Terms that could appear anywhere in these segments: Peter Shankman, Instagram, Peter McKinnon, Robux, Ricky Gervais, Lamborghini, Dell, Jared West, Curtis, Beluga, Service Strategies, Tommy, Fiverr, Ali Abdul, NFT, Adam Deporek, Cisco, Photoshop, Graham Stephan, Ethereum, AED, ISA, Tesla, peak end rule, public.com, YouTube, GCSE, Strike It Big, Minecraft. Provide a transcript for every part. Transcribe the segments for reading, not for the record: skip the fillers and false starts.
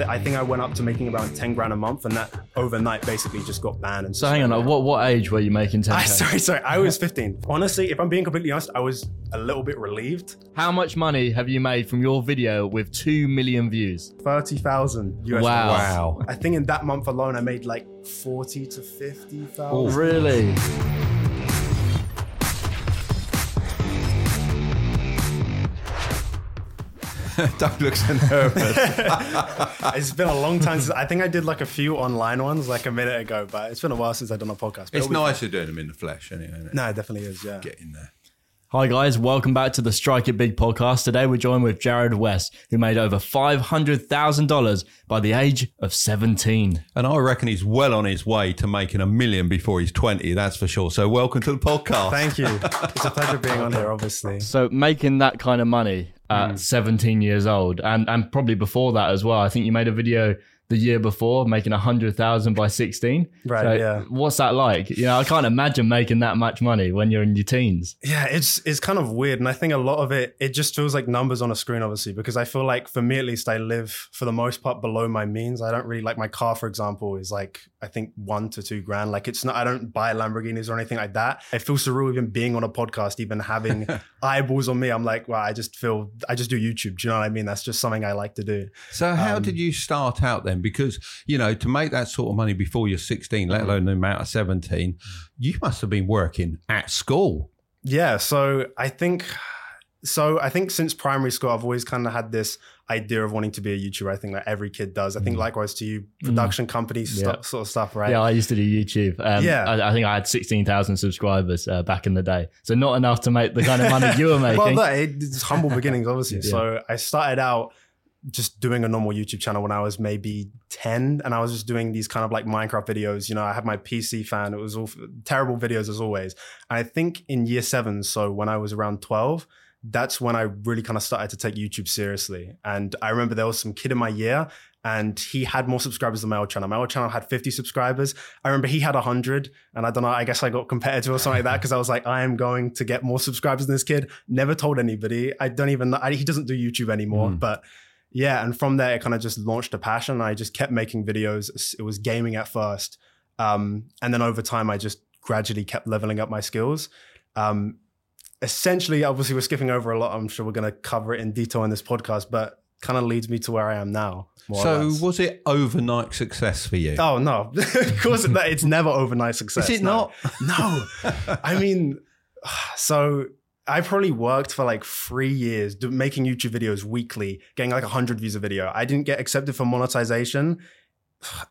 I think I went up to making about 10 grand a month, and that overnight basically just got banned. And so hang on, what age were you making 10 grand? Sorry, I was 15. Honestly, if I'm being completely honest, I was a little bit relieved. How much money have you made from your video with 2 million views? 30,000 US. Wow. I think in that month alone, I made like 40 to 50,000. Oh, really? Doug looks nervous. It's been a long time since I think I did like a few online ones like a minute ago, but it's been a while since I've done a podcast. It's nicer doing them in the flesh anyway, isn't it? No, it definitely is, yeah. Get in there. Hi guys, welcome back to the Strike It Big podcast. Today we're joined with Jared West, who made over $500,000 by the age of 17. And I reckon he's well on his way to making a million before he's 20, that's for sure. So welcome to the podcast. Thank you. It's a pleasure being on here, obviously. So making that kind of money at 17 years old, and probably before that as well. I think you made a video the year before making 100,000 by 16. Right, so yeah. What's that like? You know, I can't imagine making that much money when you're in your teens. Yeah, it's kind of weird. And I think a lot of it just feels like numbers on a screen, obviously, because I feel like for me, at least, I live for the most part below my means. I don't really like my car, for example, is like, I think 1 to 2 grand. Like it's not, I don't buy Lamborghinis or anything like that. I feel surreal even being on a podcast, even having eyeballs on me. I'm like, wow, I just do YouTube. Do you know what I mean? That's just something I like to do. So how did you start out then? Because, you know, to make that sort of money before you're 16, let alone the amount of 17, you must have been working at school. Yeah. So I think since primary school, I've always kind of had this idea of wanting to be a YouTuber. I think that every kid does. I think likewise to you, production companies, sort of stuff, right? Yeah, I used to do YouTube. I think I had 16,000 subscribers back in the day. So not enough to make the kind of money you were making. Well, no, it's humble beginnings, obviously. Yeah. So I started out just doing a normal YouTube channel when I was maybe 10, and I was just doing these kind of like Minecraft videos. You know, I had my PC fan. It was all terrible videos as always. And I think in year 7, so when I was around 12, that's when I really kind of started to take YouTube seriously. And I remember there was some kid in my year and he had more subscribers than my old channel. My old channel had 50 subscribers. I remember he had 100, and I don't know, I guess I got competitive or something like that because I was like, I am going to get more subscribers than this kid. Never told anybody. I don't even know. He doesn't do YouTube anymore, but yeah. And from there, it kind of just launched a passion. I just kept making videos. It was gaming at first. And then over time, I just gradually kept leveling up my skills. Essentially, obviously, we're skipping over a lot. I'm sure we're going to cover it in detail in this podcast, but kind of leads me to where I am now. So was it overnight success for you? Oh, no. Of course, it's never overnight success. Is it not? No. I mean, so I probably worked for like 3 years making YouTube videos weekly, getting like 100 views a video. I didn't get accepted for monetization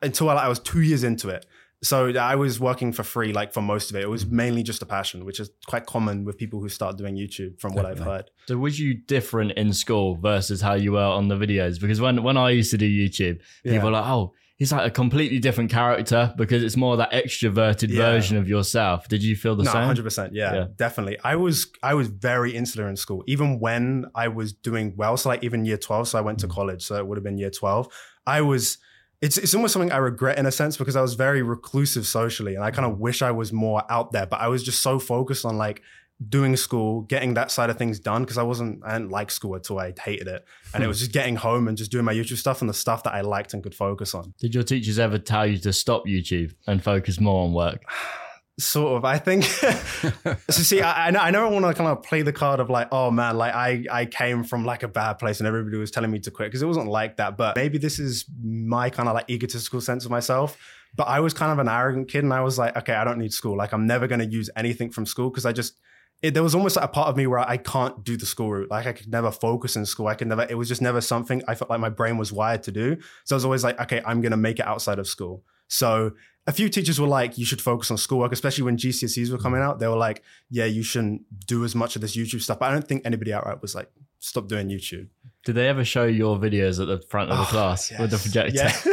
until I was 2 years into it. So I was working for free, like for most of it. It was mainly just a passion, which is quite common with people who start doing YouTube from what I've heard. So was you different in school versus how you were on the videos? Because when I used to do YouTube, people were like, oh, he's like a completely different character because it's more that extroverted version of yourself. Did you feel the same? 100%. Yeah, definitely. I was very insular in school, even when I was doing well. So like even year 12, so I went to college. So it would have been year 12. It's almost something I regret in a sense because I was very reclusive socially and I kind of wish I was more out there, but I was just so focused on like doing school, getting that side of things done because I didn't like school at all. I hated it. And it was just getting home and just doing my YouTube stuff and the stuff that I liked and could focus on. Did your teachers ever tell you to stop YouTube and focus more on work? Sort of, I think. So see, I never want to kind of play the card of like, oh man, like I came from like a bad place and everybody was telling me to quit because it wasn't like that. But maybe this is my kind of like egotistical sense of myself. But I was kind of an arrogant kid and I was like, okay, I don't need school. Like I'm never going to use anything from school because there was almost like a part of me where I can't do the school route. Like I could never focus in school. It was just never something I felt like my brain was wired to do. So I was always like, okay, I'm going to make it outside of school. So a few teachers were like, you should focus on schoolwork, especially when GCSEs were coming out. They were like, yeah, you shouldn't do as much of this YouTube stuff. But I don't think anybody outright was like, stop doing YouTube. Did they ever show your videos at the front of the class with the projector? Yes.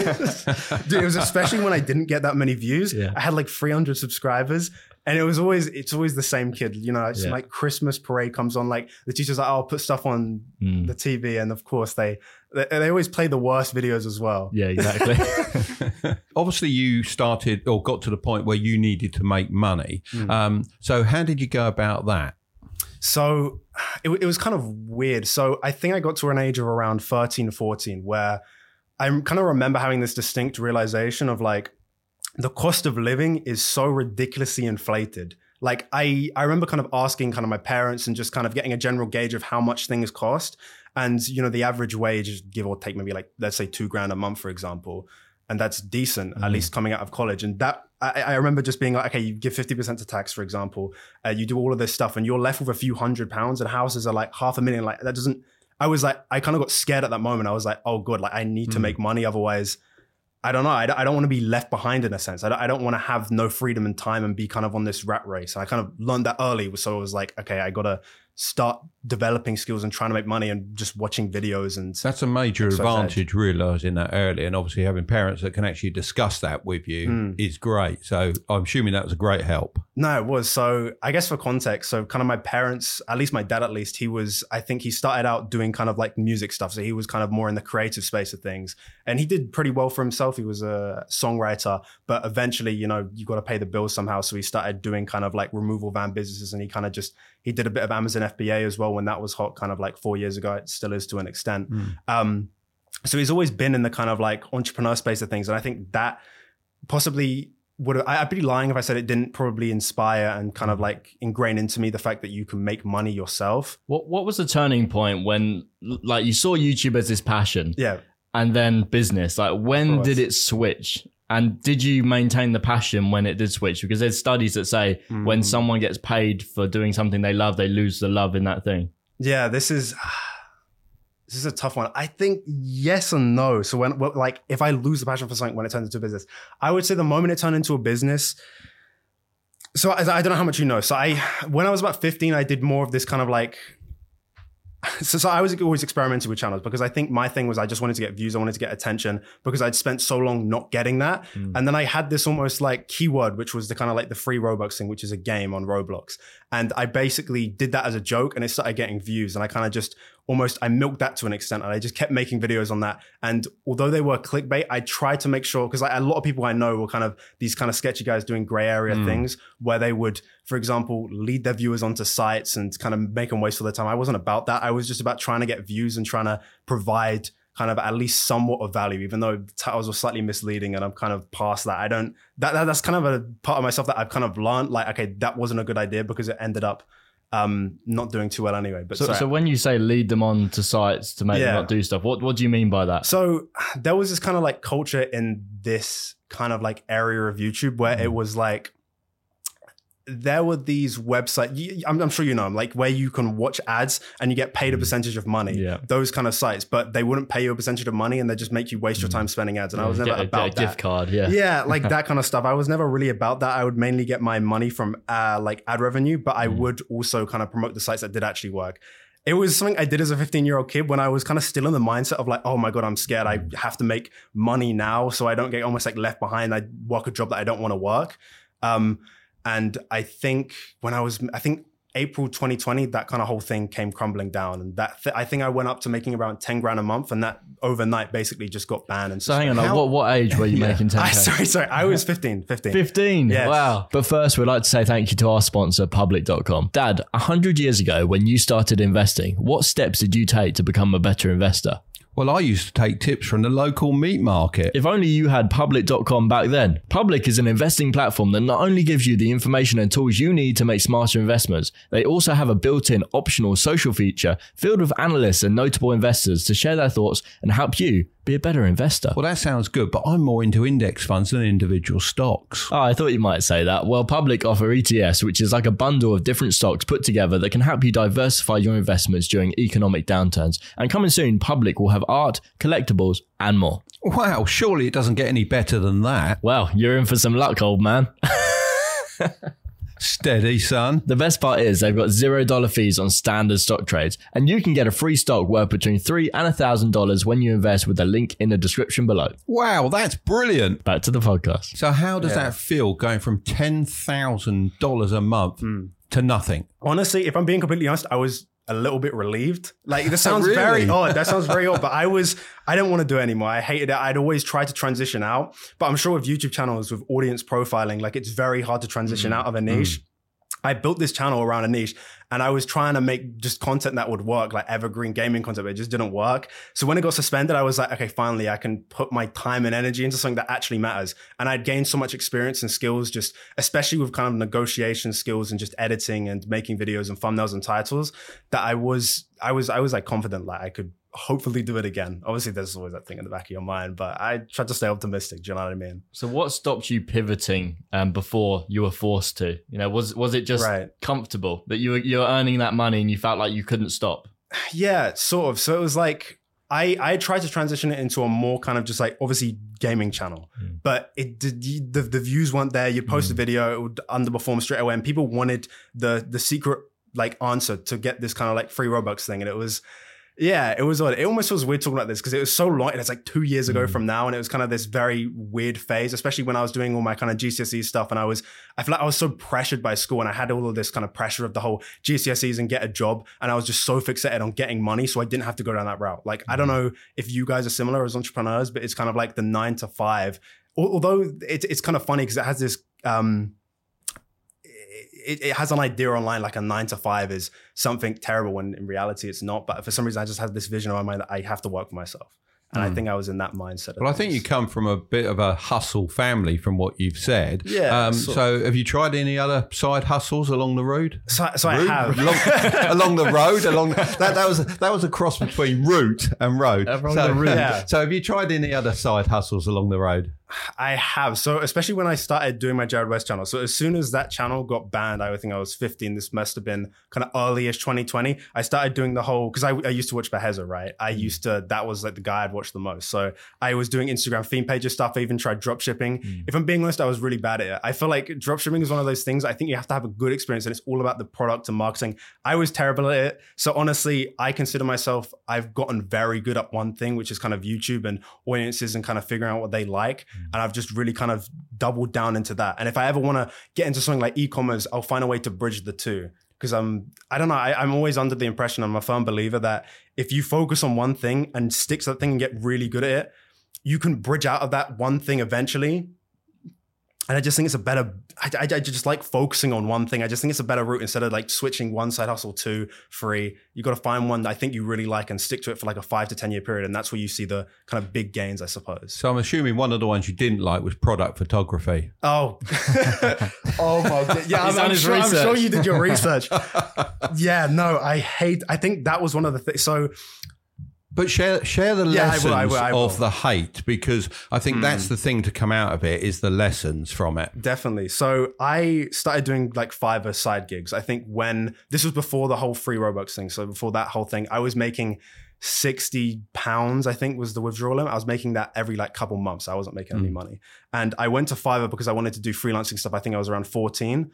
Dude, it was especially when I didn't get that many views. Yeah. I had like 300 subscribers. And it's always the same kid, you know, it's like Christmas parade comes on, like the teacher's like, oh, put stuff on the TV. And of course they always play the worst videos as well. Yeah, exactly. Obviously you started or got to the point where you needed to make money. So how did you go about that? So it was kind of weird. So I think I got to an age of around 13, 14 where I kind of remember having this distinct realization of like, the cost of living is so ridiculously inflated. Like I remember kind of asking kind of my parents and just kind of getting a general gauge of how much things cost. And, you know, the average wage, give or take, maybe like, let's say $2,000 a month, for example. And that's decent, at least coming out of college. And that, I remember just being like, okay, you give 50% to tax, for example, you do all of this stuff and you're left with a few $100s and houses are like $500,000. Like that doesn't, I was like, I kind of got scared at that moment. I was like, oh God, like I need to make money. Otherwise, I don't know. I don't want to be left behind in a sense. I don't want to have no freedom and time and be kind of on this rat race. And I kind of learned that early. So I was like, okay, I got to start developing skills and trying to make money and just watching videos. And that's a major advantage, realizing that early. And obviously having parents that can actually discuss that with you is great. So I'm assuming that was a great help. No, it was. So I guess for context, so kind of my parents, at least my dad, at least he was, I think he started out doing kind of like music stuff. So he was kind of more in the creative space of things and he did pretty well for himself. He was a songwriter, but eventually, you know, you got to pay the bills somehow. So he started doing kind of like removal van businesses and he kind of just, he did a bit of Amazon FBA as well when that was hot, kind of like 4 years ago. It still is to an extent. So he's always been in the kind of like entrepreneur space of things. And I think that possibly would have, I'd be lying if I said it didn't probably inspire and kind of like ingrain into me the fact that you can make money yourself. What was the turning point when like you saw YouTube as this passion? Yeah. And then business, like when did it switch? And did you maintain the passion when it did switch? Because there's studies that say when someone gets paid for doing something they love, they lose the love in that thing. Yeah, this is a tough one. I think yes and no. So when like if I lose the passion for something when it turns into a business, I would say the moment it turned into a business. So I don't know how much you know. So when I was about 15, I did more of this kind of like. So I was always experimenting with channels because I think my thing was I just wanted to get views. I wanted to get attention because I'd spent so long not getting that. And then I had this almost like keyword, which was the kind of like the free Robux thing, which is a game on Roblox. And I basically did that as a joke and it started getting views. And I kind of just almost, I milked that to an extent and I just kept making videos on that. And although they were clickbait, I tried to make sure, because like a lot of people I know were kind of these kind of sketchy guys doing gray area things where they would, for example, lead their viewers onto sites and kind of make them waste all their time. I wasn't about that. I was just about trying to get views and trying to provide kind of at least somewhat of value, even though titles were slightly misleading and I'm kind of past that. That's kind of a part of myself that I've kind of learned, like, okay, that wasn't a good idea because it ended up not doing too well anyway. But so when you say lead them on to sites to make them not do stuff, what do you mean by that? So there was this kind of like culture in this kind of like area of YouTube where it was like, there were these websites, I'm sure you know them, like where you can watch ads and you get paid a percentage of money, those kind of sites, but they wouldn't pay you a percentage of money and they just make you waste your time spending ads. And I was never about that. A gift card, like that kind of stuff. I was never really about that. I would mainly get my money from like ad revenue, but I would also kind of promote the sites that did actually work. It was something I did as a 15-year-old kid when I was kind of still in the mindset of like, oh my God, I'm scared. I have to make money now so I don't get almost like left behind. I work a job that I don't want to work. And I think when I think April 2020, that kind of whole thing came crumbling down. And that I think I went up to making around $10,000 a month, and that overnight basically just got banned. And so hang on, like, what age were you making 10K? Sorry. I was 15. 15? Yes. Wow. But first, we'd like to say thank you to our sponsor, public.com. Dad, 100 years ago, when you started investing, what steps did you take to become a better investor? Well, I used to take tips from the local meat market. If only you had public.com back then. Public is an investing platform that not only gives you the information and tools you need to make smarter investments, they also have a built-in optional social feature filled with analysts and notable investors to share their thoughts and help you be a better investor. Well, that sounds good, but I'm more into index funds than individual stocks. Oh, I thought you might say that. Well, Public offer ETFs, which is like a bundle of different stocks put together that can help you diversify your investments during economic downturns. And coming soon, Public will have art, collectibles, and more. Wow, surely it doesn't get any better than that. Well, you're in for some luck, old man. Steady, son. The best part is they've got $0 fees on standard stock trades, and you can get a free stock worth between $3 and $1,000 when you invest with a link in the description below. Wow, that's brilliant. Back to the podcast. So how does that feel going from $10,000 a month to nothing? Honestly, if I'm being completely honest, I was a little bit relieved. Like this sounds very odd. That sounds very odd, but I didn't want to do it anymore. I hated it. I'd always try to transition out, but I'm sure with YouTube channels, with audience profiling, like it's very hard to transition out of a niche. I built this channel around a niche and I was trying to make just content that would work, like evergreen gaming content, but it just didn't work. So when it got suspended, I was like, okay, finally I can put my time and energy into something that actually matters. And I'd gained so much experience and skills, just especially with kind of negotiation skills and just editing and making videos and thumbnails and titles, that I was like confident, like I could hopefully do it again. Obviously there's always that thing in the back of your mind, but I tried to stay optimistic. Do you know what I mean? So what stopped you pivoting before you were forced to? You know, was it just comfortable that you were earning that money and you felt like you couldn't stop? Yeah, sort of. So it was like I tried to transition it into a more kind of just like obviously gaming channel, but it did, the views weren't there. You'd post a video, it would underperform straight away, and people wanted the secret like answer to get this kind of like free Robux thing, and it was. Yeah, it was odd. It almost feels weird talking about this because it was so long and it's like 2 years ago from now, and it was kind of this very weird phase, especially when I was doing all my kind of GCSE stuff, and I feel like I was so pressured by school, and I had all of this kind of pressure of the whole GCSEs and get a job, and I was just so fixated on getting money, so I didn't have to go down that route. Like, I don't know if you guys are similar as entrepreneurs, but it's kind of like the 9 to 5, although it's kind of funny because it has this... It has an idea online, like a 9 to 5 is something terrible when in reality it's not. But for some reason, I just had this vision in my mind that I have to work for myself. And I think I was in that mindset. Well, I think you come from a bit of a hustle family from what you've said. Yeah. So have you tried any other side hustles along the road? So I have. Along the road. That was a cross between route and road. Yeah. So have you tried any other side hustles along the road? I have. So especially when I started doing my Jared West channel. So as soon as that channel got banned, I think I was 15. This must have been kind of early-ish 2020. I started doing the whole, because I used to watch Beheza, right? That was like the guy I'd watch the most. So I was doing Instagram theme pages stuff. I even tried drop shipping. If I'm being honest, I was really bad at it. I feel like drop shipping is one of those things I think you have to have a good experience, and it's all about the product and marketing. I was terrible at it. So honestly, I consider myself, I've gotten very good at one thing, which is kind of YouTube and audiences and kind of figuring out what they like. And I've just really kind of doubled down into that. And if I ever want to get into something like e-commerce, I'll find a way to bridge the two. Because I'm always under the impression, I'm a firm believer that if you focus on one thing and stick to that thing and get really good at it, you can bridge out of that one thing eventually. And I just think it's I just like focusing on one thing. I just think it's a better route instead of like switching one side hustle to 3. You got to find one that I think you really like and stick to it for like a 5 to 10 year period. And that's where you see the kind of big gains, I suppose. So I'm assuming one of the ones you didn't like was product photography. Oh, oh my God. Yeah, I'm sure you did your research. Yeah, no, I think that was one of the things. So. But share the lessons I will. Of the hate, because I think that's the thing to come out of it, is the lessons from it. Definitely. So I started doing like Fiverr side gigs. I think this was before the whole free Robux thing. So before that whole thing, I was making £60, I think was the withdrawal limit. I was making that every like couple months. I wasn't making any money. And I went to Fiverr because I wanted to do freelancing stuff. I think I was around 14.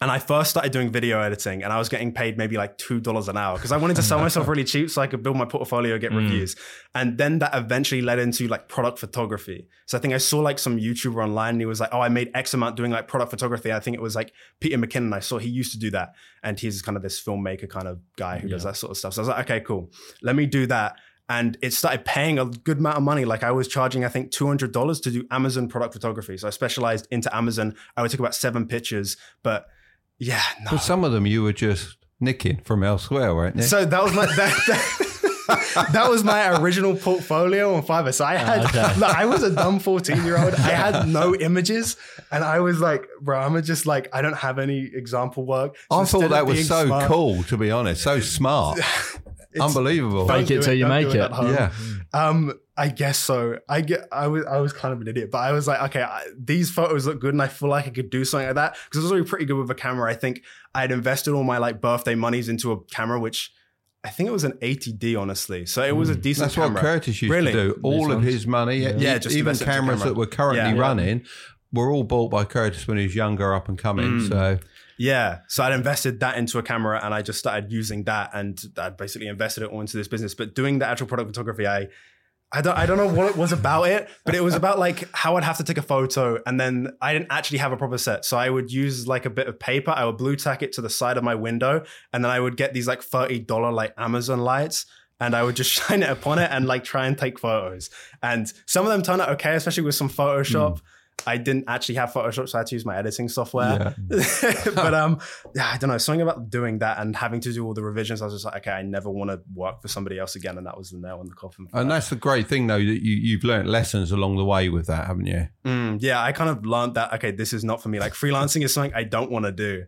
And I first started doing video editing, and I was getting paid maybe like $2 an hour because I wanted to sell myself really cheap so I could build my portfolio, get reviews. And then that eventually led into like product photography. So I think I saw like some YouTuber online and he was like, oh, I made X amount doing like product photography. I think it was like Peter McKinnon. I saw he used to do that. And he's kind of this filmmaker kind of guy who does that sort of stuff. So I was like, okay, cool. Let me do that. And it started paying a good amount of money. Like I was charging, I think $200 to do Amazon product photography. So I specialized into Amazon. I would take about 7 pictures, but... Yeah, no. But some of them you were just nicking from elsewhere, weren't you? So that was my that was my original portfolio on Fiverr. So I had, like, I was a dumb 14-year-old. I had no images, and I was like, bro, I'm just like, I don't have any example work. So I thought that was so cool, to be honest, so smart, unbelievable. Fake it till you make it. Yeah. I guess so. I was kind of an idiot, but I was like, okay, these photos look good, and I feel like I could do something like that because I was already pretty good with a camera. I think I had invested all my like birthday monies into a camera, which I think it was an 80D, honestly. So it was a decent camera. That's what Curtis used to do. All of his money, just even cameras that were currently running, were all bought by Curtis when he was younger, up and coming. So. Yeah. So I'd invested that into a camera, and I just started using that, and I basically invested it all into this business. But doing the actual product photography, I don't know what it was about it, but it was about like how I'd have to take a photo, and then I didn't actually have a proper set. So I would use like a bit of paper. I would blue tack it to the side of my window, and then I would get these like $30 like Amazon lights, and I would just shine it upon it and like try and take photos. And some of them turned out okay, especially with some Photoshop. I didn't actually have Photoshop, so I had to use my editing software. Yeah. But yeah, I don't know, something about doing that and having to do all the revisions. I was just like, okay, I never want to work for somebody else again. And that was the nail in the coffin. And that's the great thing, though, that you've learned lessons along the way with that, haven't you? Yeah, I kind of learned that, okay, this is not for me. Like freelancing is something I don't want to do.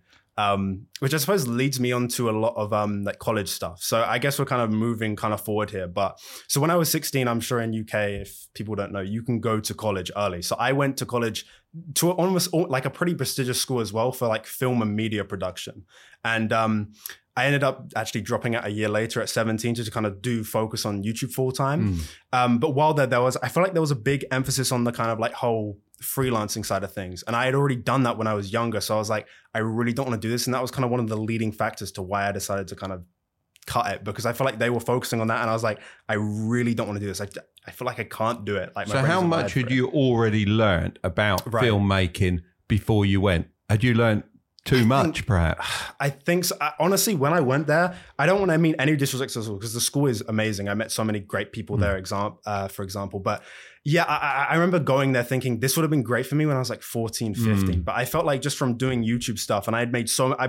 Which I suppose leads me on to a lot of like college stuff. So I guess we're kind of moving kind of forward here. But so when I was 16, I'm sure in UK, if people don't know, you can go to college early. So I went to college to almost like a pretty prestigious school as well for like film and media production. And I ended up actually dropping out a year later at 17 just to kind of do focus on YouTube full time. But while there was, I feel like there was a big emphasis on the kind of like whole freelancing side of things. And I had already done that when I was younger. So I was like, I really don't want to do this. And that was kind of one of the leading factors to why I decided to kind of cut it, because I feel like they were focusing on that. And I was like, I really don't want to do this. I feel like I can't do it. Like, so how much had you already learned about filmmaking before you went? Had you learned too much, perhaps? I think so. Honestly, when I went there, I don't want to mean any disrespect at all because the school is amazing. I met so many great people there, for example. But yeah, I remember going there thinking this would have been great for me when I was like 14, 15. But I felt like just from doing YouTube stuff, and before I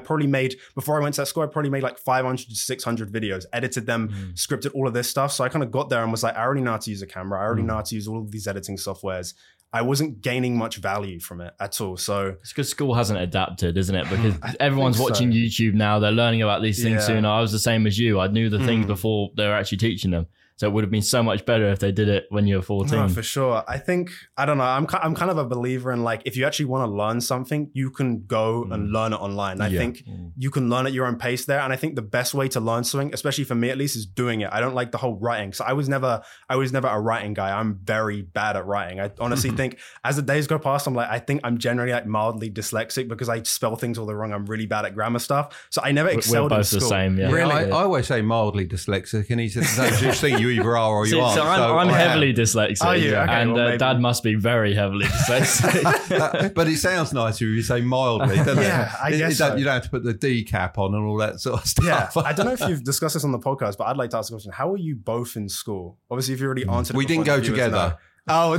went to that school, I probably made like 500 to 600 videos, edited them, scripted all of this stuff. So I kind of got there and was like, I already know how to use a camera. I already know how to use all of these editing softwares. I wasn't gaining much value from it at all. So it's because school hasn't adapted, isn't it? Because everyone's watching YouTube now. They're learning about these things sooner. I was the same as you. I knew the things before they were actually teaching them. So it would have been so much better if they did it when you were 14. No, for sure. I think, I don't know, I'm kind of a believer in like, if you actually want to learn something, you can go and learn it online. I think you can learn at your own pace there. And I think the best way to learn something, especially for me at least, is doing it. I don't like the whole writing. So I was never a writing guy. I'm very bad at writing. I honestly think as the days go past, I'm like, I think I'm generally like mildly dyslexic because I spell things all the wrong. I'm really bad at grammar stuff. So I never excelled in school. We're both the same, yeah. Really? I always say mildly dyslexic and he says, no, just think you either are or you aren't. I'm heavily dyslexic. Are you? Okay, and dad must be very heavily dyslexic. But it sounds nicer if you say mildly, doesn't it? Yeah, I guess so. You don't have to put the D cap on and all that sort of stuff. Yeah. I don't know if you've discussed this on the podcast, but I'd like to ask a question. How were you both in school? Obviously, if you already answered it. We didn't go together. Oh, I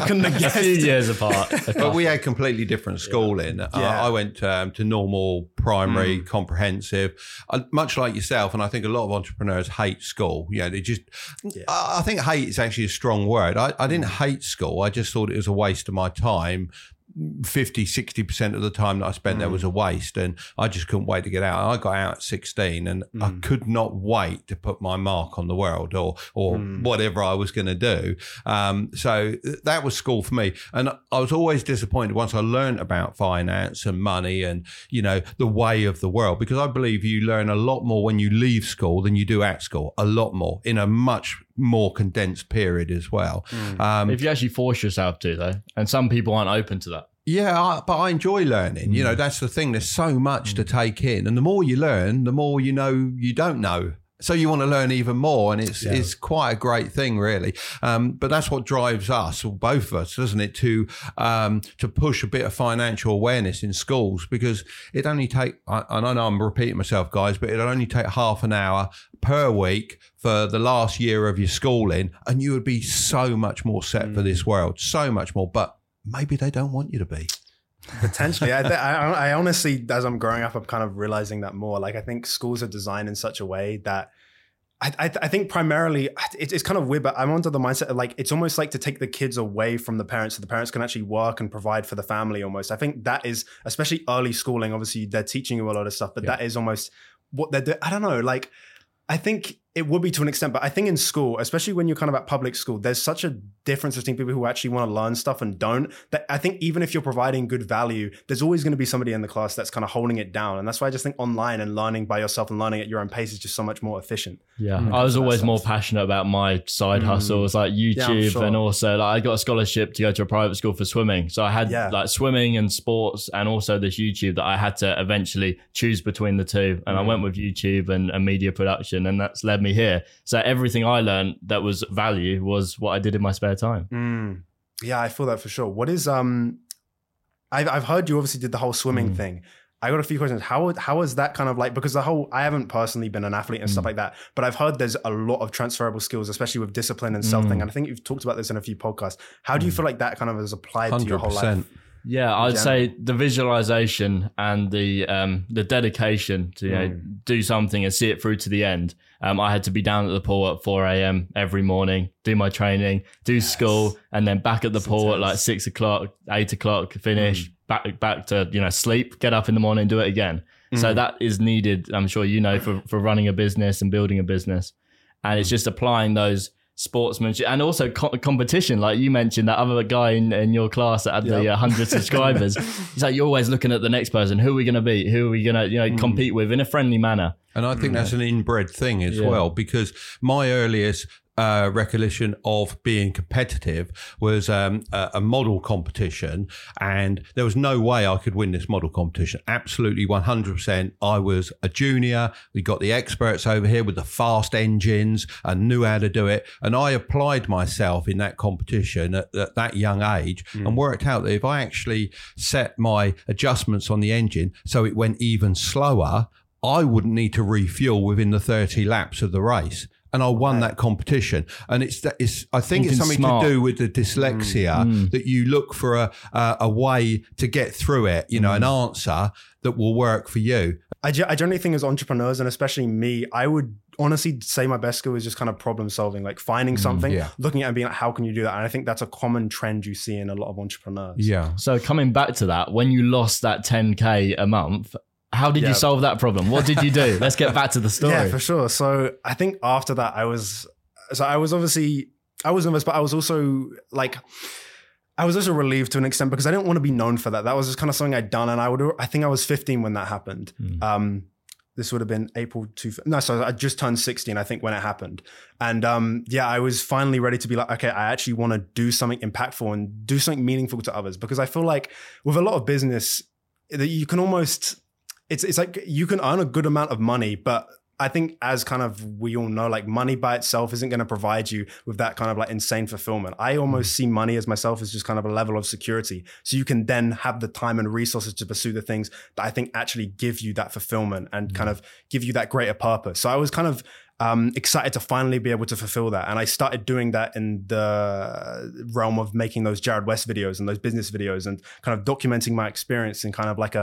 couldn't have guessed. A few years apart. But we had completely different schooling. Yeah. I went to normal, primary, comprehensive, much like yourself. And I think a lot of entrepreneurs hate school. You know, they just, I think hate is actually a strong word. I didn't hate school. I just thought it was a waste of my time. 50-60% of the time that I spent there was a waste, and I just couldn't wait to get out. I got out at 16 and I could not wait to put my mark on the world or whatever I was going to do. So that was school for me, and I was always disappointed once I learned about finance and money and, you know, the way of the world, because I believe you learn a lot more when you leave school than you do at school, a lot more in a much more condensed period as well. If you actually force yourself to, though, and some people aren't open to that. But I enjoy learning. You know, that's the thing. There's so much to take in, and the more you learn, the more you know you don't know. So you want to learn even more, and it's quite a great thing, really. But that's what drives us, or both of us, doesn't it, to push a bit of financial awareness in schools, because it only take, and I know I'm repeating myself, guys, but it'll only take half an hour per week for the last year of your schooling, and you would be so much more set for this world, so much more. But maybe they don't want you to be. Potentially. I honestly, as I'm growing up, I'm kind of realizing that more. Like, I think schools are designed in such a way that I think primarily it's kind of weird, but I'm onto the mindset of like, it's almost like to take the kids away from the parents so the parents can actually work and provide for the family almost. I think that is, especially early schooling, obviously they're teaching you a lot of stuff, but that is almost what they're doing. I don't know. Like, I think it would be to an extent, but I think in school, especially when you're kind of at public school, there's such a difference between people who actually want to learn stuff and don't, that I think even if you're providing good value, there's always going to be somebody in the class that's kind of holding it down. And that's why I just think online and learning by yourself and learning at your own pace is just so much more efficient. Yeah. I was always more passionate about my side hustles, like YouTube, and also like I got a scholarship to go to a private school for swimming. So I had like swimming and sports and also this YouTube that I had to eventually choose between the two. And I went with YouTube and media production, and that's led me here. So everything I learned that was value was what I did in my spare time. Yeah, I feel that for sure. What is I've heard you obviously did the whole swimming thing. I got a few questions. How is that kind of like, because the whole, I haven't personally been an athlete and stuff like that, but I've heard there's a lot of transferable skills, especially with discipline and self thing. And I think you've talked about this in a few podcasts. How do you feel like that kind of is applied 100%. To your whole life? Yeah, I'd say the visualization and the dedication to you know, do something and see it through to the end. I had to be down at the pool at 4 a.m. every morning, do my training, do school, and then back at the pool at like 6 o'clock, 8 o'clock, finish, back to sleep, get up in the morning, do it again. So that is needed, I'm sure, for running a business and building a business. And it's just applying those sportsmanship and also competition, like you mentioned, that other guy in your class that had the 100 subscribers. He's like, you're always looking at the next person. Who are we going to beat? Who are we going to compete with in a friendly manner? And I think that's an inbred thing as well, because my earliest recollection of being competitive was a model competition, and there was no way I could win this model competition. Absolutely 100%. I was a junior. We got the experts over here with the fast engines and knew how to do it, and I applied myself in that competition at that young age and worked out that if I actually set my adjustments on the engine so it went even slower, I wouldn't need to refuel within the 30 laps of the race. And I won that competition. And I think it's something smart. To do with the dyslexia that you look for a way to get through it, an answer that will work for you. I generally think as entrepreneurs, and especially me, I would honestly say my best skill is just kind of problem solving, like finding something, looking at it and being like, how can you do that? And I think that's a common trend you see in a lot of entrepreneurs. Yeah. So coming back to that, when you lost that 10K a month, how did you solve that problem? What did you do? Let's get back to the story. Yeah, for sure. So I think after that, I was also relieved to an extent because I didn't want to be known for that. That was just kind of something I'd done. And I think I was 15 when that happened. This would have been so I just turned 16, I think, when it happened. And I was finally ready to be like, okay, I actually want to do something impactful and do something meaningful to others. Because I feel like with a lot of business that you can almost... It's like you can earn a good amount of money, but I think as kind of we all know, like money by itself isn't going to provide you with that kind of like insane fulfillment. I almost see money as myself as just kind of a level of security. So you can then have the time and resources to pursue the things that I think actually give you that fulfillment and kind of give you that greater purpose. So I was kind of excited to finally be able to fulfill that. And I started doing that in the realm of making those Jared West videos and those business videos and kind of documenting my experience in kind of like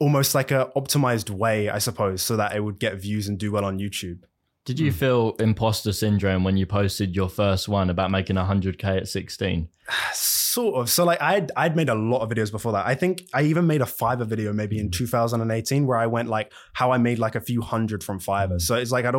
almost like a optimized way, I suppose, so that it would get views and do well on YouTube. Did you feel imposter syndrome when you posted your first one about making 100K at 16? Sort of. So like I'd made a lot of videos before that. I think I even made a Fiverr video maybe in 2018 where I went like how I made like a few hundred from Fiverr. So it's like I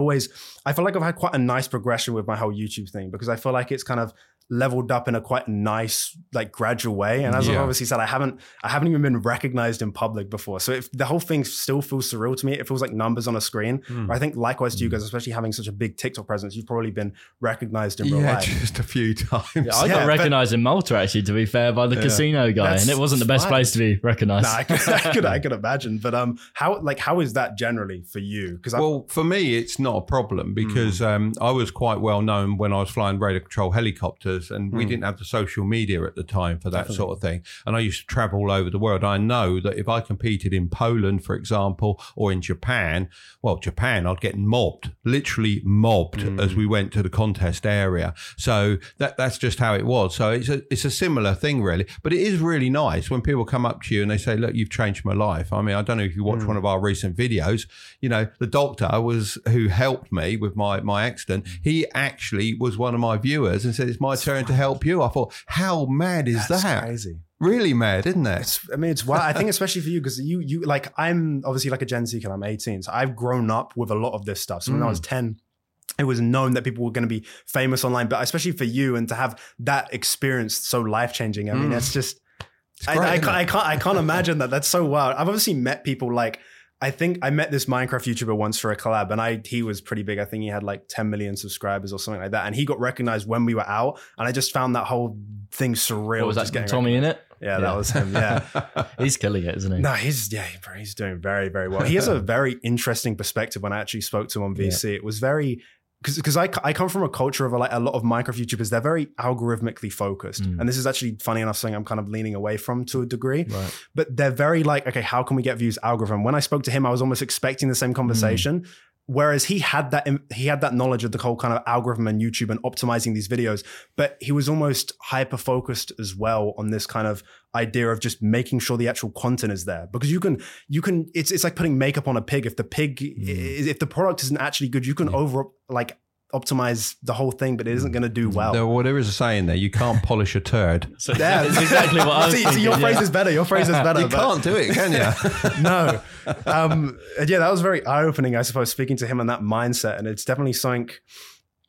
feel like I've had quite a nice progression with my whole YouTube thing because I feel like it's kind of leveled up in a quite nice, like gradual way. And as I've obviously said, I haven't even been recognized in public before. So if the whole thing still feels surreal to me, it feels like numbers on a screen. I think likewise to you guys, especially having such a big TikTok presence, you've probably been recognized in real life. Just a few times. Yeah, I got recognized in Malta, actually, to be fair, by the casino guy. And it wasn't the best place to be recognized. Nah, I could imagine. But how is that generally for you? Well, for me, it's not a problem because I was quite well known when I was flying radar control helicopters. And we didn't have the social media at the time for that sort of thing. And I used to travel all over the world. I know that if I competed in Poland, for example, or in Japan, I'd get literally mobbed as we went to the contest area. So that's just how it was. So it's a similar thing, really. But it is really nice when people come up to you and they say, look, you've changed my life. I mean, I don't know if you watch one of our recent videos, the doctor who helped me with my accident. He actually was one of my viewers and said, it's my turn to help you. I thought, how mad is that? That's crazy. Really mad, isn't it? It's wild. I think especially for you, because you like, I'm obviously like a Gen Z kid, I'm 18. So I've grown up with a lot of this stuff. So when I was 10, it was known that people were going to be famous online, but especially for you and to have that experience so life-changing. I mean, that's just, I can't imagine that. That's so wild. I've obviously met people like, I think I met this Minecraft YouTuber once for a collab and he was pretty big. I think he had like 10 million subscribers or something like that. And he got recognized when we were out. And I just found that whole thing surreal. What was that, Tommy in it? Yeah, that was him. Yeah. He's killing it, isn't he? No, he's doing very, very well. He has a very interesting perspective when I actually spoke to him on VC. Yeah. It was very... because I come from a culture of like a lot of Minecraft YouTubers, they're very algorithmically focused. And this is actually funny enough something I'm kind of leaning away from to a degree, right. But they're very like, okay, how can we get views algorithm? When I spoke to him, I was almost expecting the same conversation. Whereas he had that knowledge of the whole kind of algorithm and YouTube and optimizing these videos, but he was almost hyper-focused as well on this kind of idea of just making sure the actual content is there, because you can it's like putting makeup on a pig. If the pig if the product isn't actually good, you can optimize the whole thing, but it isn't going to do well. No, well, there is a saying there, you can't polish a turd. So that's exactly what I was thinking. Your phrase is better. You can't do it, can you? No. That was very eye-opening, I suppose, speaking to him and that mindset. And it's definitely something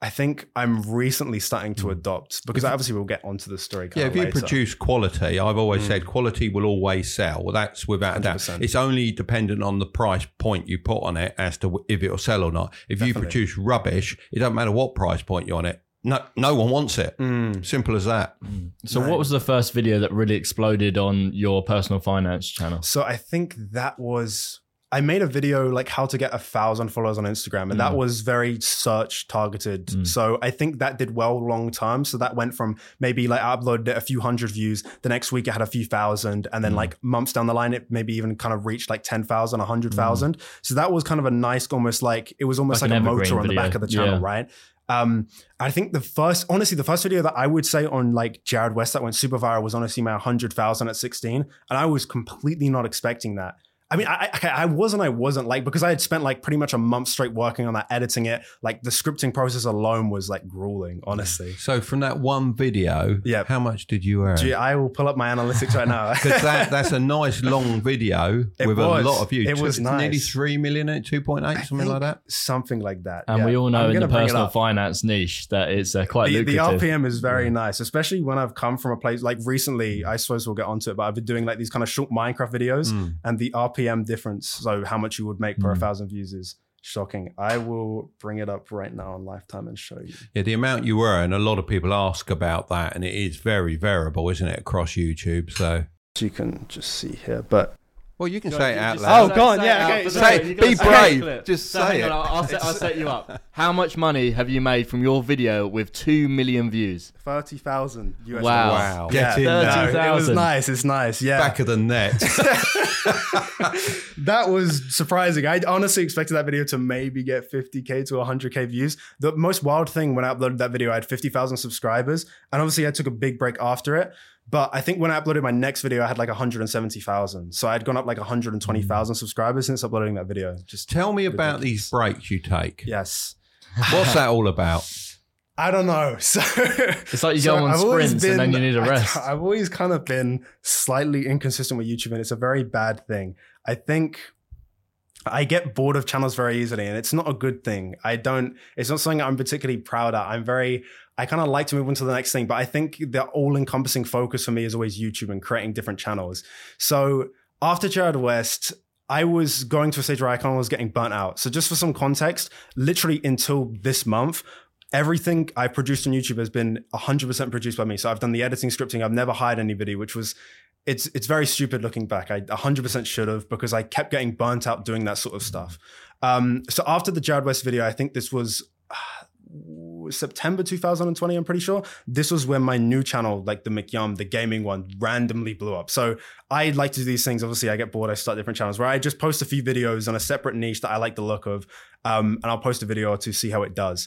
I think I'm recently starting to adopt, because obviously we'll get onto the story. Yeah, if you produce quality, I've always said quality will always sell. Well, that's without a doubt. It's only dependent on the price point you put on it as to if it'll sell or not. If you produce rubbish, it doesn't matter what price point you're on it. No one wants it. Simple as that. So what was the first video that really exploded on your personal finance channel? So I think that was... I made a video like how to get 1,000 followers on Instagram, and that was very search targeted. So I think that did well long term. So that went from maybe like I uploaded a few hundred views. The next week it had a few thousand, and then like months down the line, it maybe even kind of reached like 10,000, 100,000. So that was kind of a nice, almost like it was almost like a motor on the back of the channel, right? I think the first video that I would say on like Jared West that went super viral was honestly my 100,000 at 16. And I was completely not expecting that. I mean, I wasn't like, because I had spent like pretty much a month straight working on that, editing it. Like the scripting process alone was like grueling, honestly. So from that one video, how much did you earn? Gee, I will pull up my analytics right now. Because that's a nice long video a lot of views. It was nice. Nearly 3 million, 2.8, something like that. Something like that. And we all know in the personal finance niche that it's quite lucrative. The RPM is very nice, especially when I've come from a place like recently, I suppose we'll get onto it, but I've been doing like these kind of short Minecraft videos and the RPM difference, so how much you would make per 1,000 views is shocking. I will bring it up right now on Lifetime and show you. Yeah, the amount you earn, a lot of people ask about that, and it is very variable, isn't it, across YouTube? So you can just see here, but well, you can say it out loud. Oh, go on, yeah, okay. Say, be brave. Just say it. I'll set you up. How much money have you made from your video with 2 million views? 30,000 US. Wow. Get in there. It was nice. It's nice, yeah. Back of the net. That was surprising. I honestly expected that video to maybe get 50K to 100K views. The most wild thing when I uploaded that video, I had 50,000 subscribers. And obviously I took a big break after it. But I think when I uploaded my next video, I had like 170,000. So I'd gone up like 120,000 subscribers since uploading that video. Just tell me about these breaks you take. Yes. What's that all about? I don't know. So it's like you go on sprints and then you need a rest. I've always kind of been slightly inconsistent with YouTube, and it's a very bad thing. I think I get bored of channels very easily, and it's not a good thing. It's not something I'm particularly proud of. I kind of like to move on to the next thing, but I think the all-encompassing focus for me is always YouTube and creating different channels. So after Jared West, I was going to a stage where I kind of was getting burnt out. So just for some context, literally until this month, everything I produced on YouTube has been 100% produced by me. So I've done the editing, scripting. I've never hired anybody, which was... It's very stupid looking back. I 100% should have, because I kept getting burnt out doing that sort of stuff. So after the Jared West video, I think this was September 2020, I'm pretty sure. This was when my new channel, like the McYum, the gaming one, randomly blew up. So I like to do these things. Obviously, I get bored. I start different channels where I just post a few videos on a separate niche that I like the look of. And I'll post a video or two, see how it does.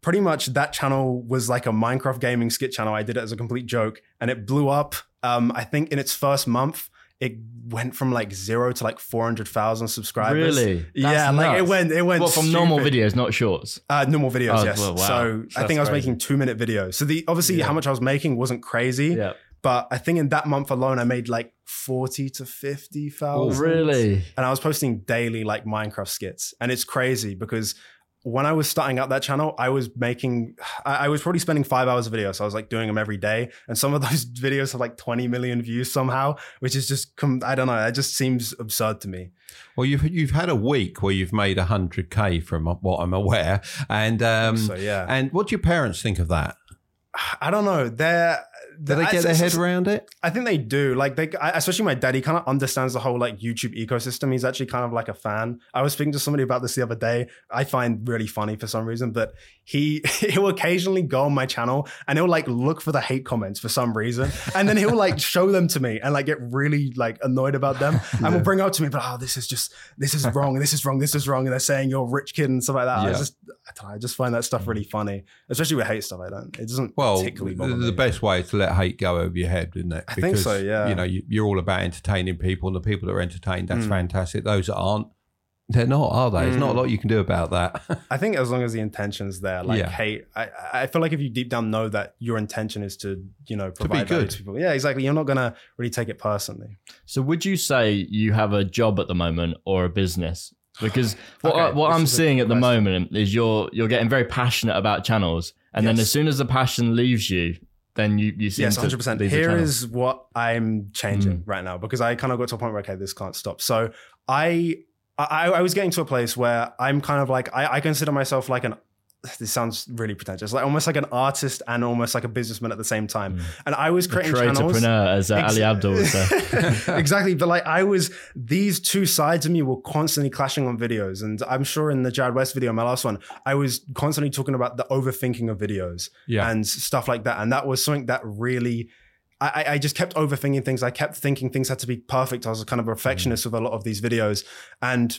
Pretty much that channel was like a Minecraft gaming skit channel. I did it as a complete joke, and it blew up. I think in its first month, it went from like 0 to like 400,000 subscribers. Really? That's nuts. Like it went well, from stupid. Normal videos, not shorts? Normal videos, yes. Well, wow. So that's I think crazy. I was making 2-minute videos. So how much I was making wasn't crazy. Yeah. But I think in that month alone, I made like 40 to 50,000. Oh, really? And I was posting daily like Minecraft skits. And it's crazy because... when I was starting out that channel, I was probably spending 5 hours a video. So I was like doing them every day. And some of those videos have like 20 million views somehow, which is just, I don't know. That just seems absurd to me. Well, you've had a week where you've made 100K from what I'm aware. And, I think so, yeah. And what do your parents think of that? I don't know. Do they get their head around it? I think they do. Like, they, especially my dad, he kind of understands the whole like YouTube ecosystem. He's actually kind of like a fan. I was speaking to somebody about this the other day. I find really funny for some reason, but he'll occasionally go on my channel and he'll like look for the hate comments for some reason, and then he'll like show them to me and like get really like annoyed about them, and will bring up to me, but this is wrong, and they're saying you're a rich kid and stuff like that. Yeah. I just find that stuff really funny, especially with hate stuff. It doesn't particularly bother me. The best way is to let hate go over your head, isn't it? Because, I think so, yeah. You know, you're all about entertaining people, and the people that are entertained, that's fantastic. Those that aren't, they're not, are they? There's not a lot you can do about that. I think as long as the intention's there, like hate, I feel like if you deep down know that your intention is to, you know, provide value to people. Yeah, exactly. You're not going to really take it personally. So would you say you have a job at the moment or a business? Because what I'm seeing at the moment is you're getting very passionate about channels. And then as soon as the passion leaves you, then you seem to... Yes, 100%. Here is what I'm changing right now, because I kind of got to a point where, okay, this can't stop. So I was getting to a place where I'm kind of like, I consider myself like an... This sounds really pretentious, like almost like an artist and almost like a businessman at the same time. And I was creating channels, as Ali Abdul would say. Exactly. But like these two sides of me were constantly clashing on videos. And I'm sure in the Jared West video, my last one, I was constantly talking about the overthinking of videos and stuff like that. And that was something that really... I just kept overthinking things. I kept thinking things had to be perfect. I was a kind of perfectionist with a lot of these videos. And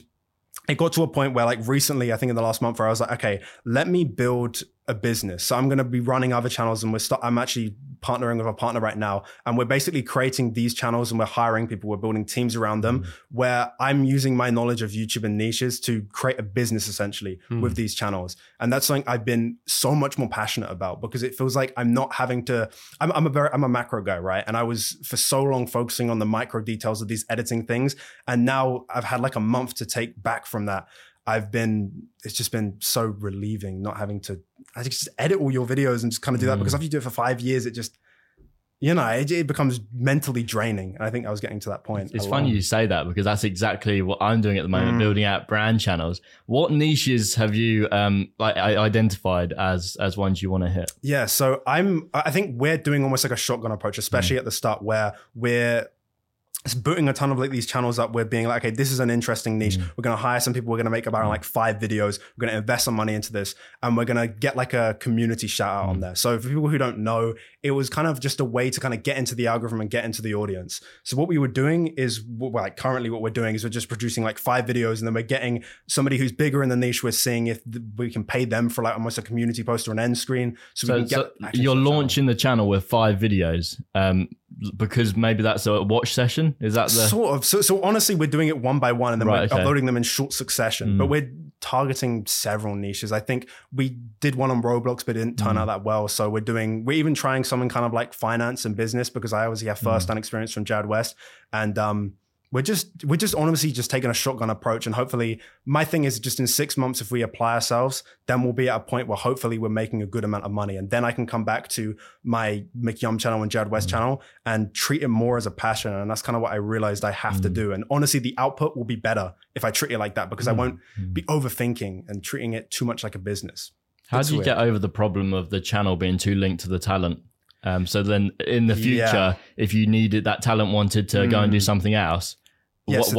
it got to a point where like recently, I think in the last month, where I was like, okay, let me build a business. So I'm going to be running other channels, and I'm actually partnering with a partner right now. And we're basically creating these channels, and we're hiring people, we're building teams around them, where I'm using my knowledge of YouTube and niches to create a business essentially with these channels. And that's something I've been so much more passionate about, because it feels like I'm not having to, I'm a macro guy, right? And I was for so long focusing on the micro details of these editing things. And now I've had like a month to take back from that. It's just been so relieving not having to, I think, just edit all your videos and just kind of do that, because after you do it for 5 years, it just, you know, it becomes mentally draining. And I think I was getting to that point. It's funny you say that, because that's exactly what I'm doing at the moment, building out brand channels. What niches have you identified as ones you want to hit? Yeah, so I think we're doing almost like a shotgun approach, especially at the start, where it's booting a ton of like these channels up. We're being like, okay, this is an interesting niche. We're going to hire some people. We're going to make about like 5 videos. We're going to invest some money into this, and we're going to get like a community shout out on there. So for people who don't know, it was kind of just a way to kind of get into the algorithm and get into the audience. So what we were doing is what we're doing is we're just producing like 5 videos, and then we're getting somebody who's bigger in the niche. We're seeing if we can pay them for like almost a community post or an end screen. So you're launching the channel with 5 videos. Because maybe that's a watch session? Is that the... Sort of. So honestly, we're doing it one by one, and then we're uploading them in short succession. But we're targeting several niches. I think we did one on Roblox, but it didn't turn out that well. So we're even trying something kind of like finance and business, because I obviously have first-hand experience from Jared West. And we're just honestly just taking a shotgun approach. And hopefully, my thing is just in 6 months, if we apply ourselves, then we'll be at a point where hopefully we're making a good amount of money. And then I can come back to my McYum channel and Jared West channel and treat it more as a passion. And that's kind of what I realized I have to do. And honestly, the output will be better if I treat it like that, because I won't be overthinking and treating it too much like a business. How do you get over the problem of the channel being too linked to the talent? So then in the future, if you needed that talent, wanted to go and do something else,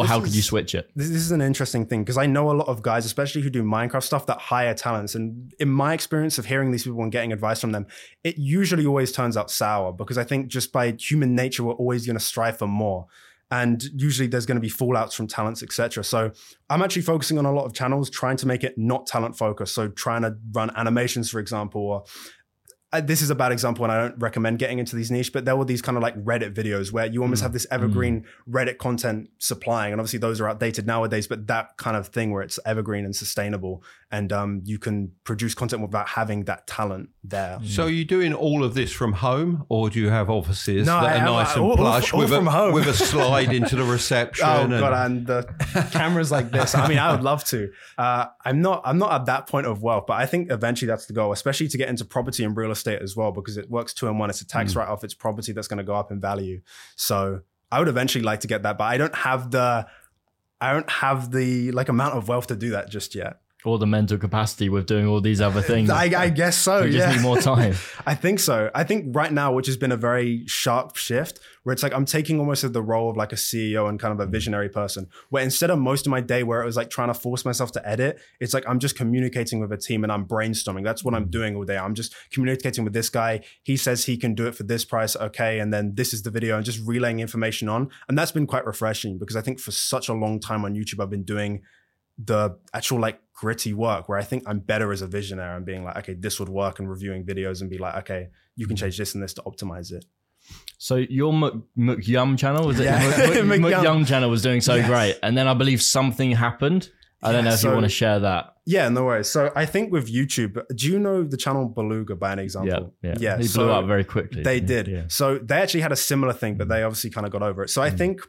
how could you switch it? This is an interesting thing, because I know a lot of guys, especially who do Minecraft stuff, that hire talents. And in my experience of hearing these people and getting advice from them, it usually always turns out sour, because I think just by human nature, we're always going to strive for more. And usually there's going to be fallouts from talents, etc. So I'm actually focusing on a lot of channels, trying to make it not talent focused. So trying to run animations, for example, or... This is a bad example, and I don't recommend getting into these niche, but there were these kind of like Reddit videos where you almost have this evergreen Reddit content supplying. And obviously those are outdated nowadays, but that kind of thing where it's evergreen and sustainable, and you can produce content without having that talent there. So are you doing all of this from home, or do you have offices that are nice and plush with a slide into the reception? Oh God, and the cameras like this. I mean, I would love to. I'm not at that point of wealth, but I think eventually that's the goal, especially to get into property and real estate as well, because it works 2 in 1. It's a tax write-off, it's property that's going to go up in value. So I would eventually like to get that, but I don't have the like amount of wealth to do that just yet. all the mental capacity with doing all these other things. I guess so. You just need more time. I think so. I think right now, which has been a very sharp shift, where it's like I'm taking almost the role of like a CEO and kind of a visionary person, where instead of most of my day where it was like trying to force myself to edit, it's like I'm just communicating with a team and I'm brainstorming. That's what I'm doing all day. I'm just communicating with this guy. He says he can do it for this price. Okay. And then this is the video, and just relaying information on. And that's been quite refreshing, because I think for such a long time on YouTube, I've been doing the actual like gritty work, where I think I'm better as a visionary and being like, okay, this would work, and reviewing videos and be like, okay, you can change this and this to optimize it. So your McYum channel was McYum channel was doing so great, and then I believe something happened. I don't know if you want to share that. Yeah, no worries. So I think with YouTube, do you know the channel Beluga by an example? Yeah. They blew up very quickly. They did. Yeah. So they actually had a similar thing, but they obviously kind of got over it. So I think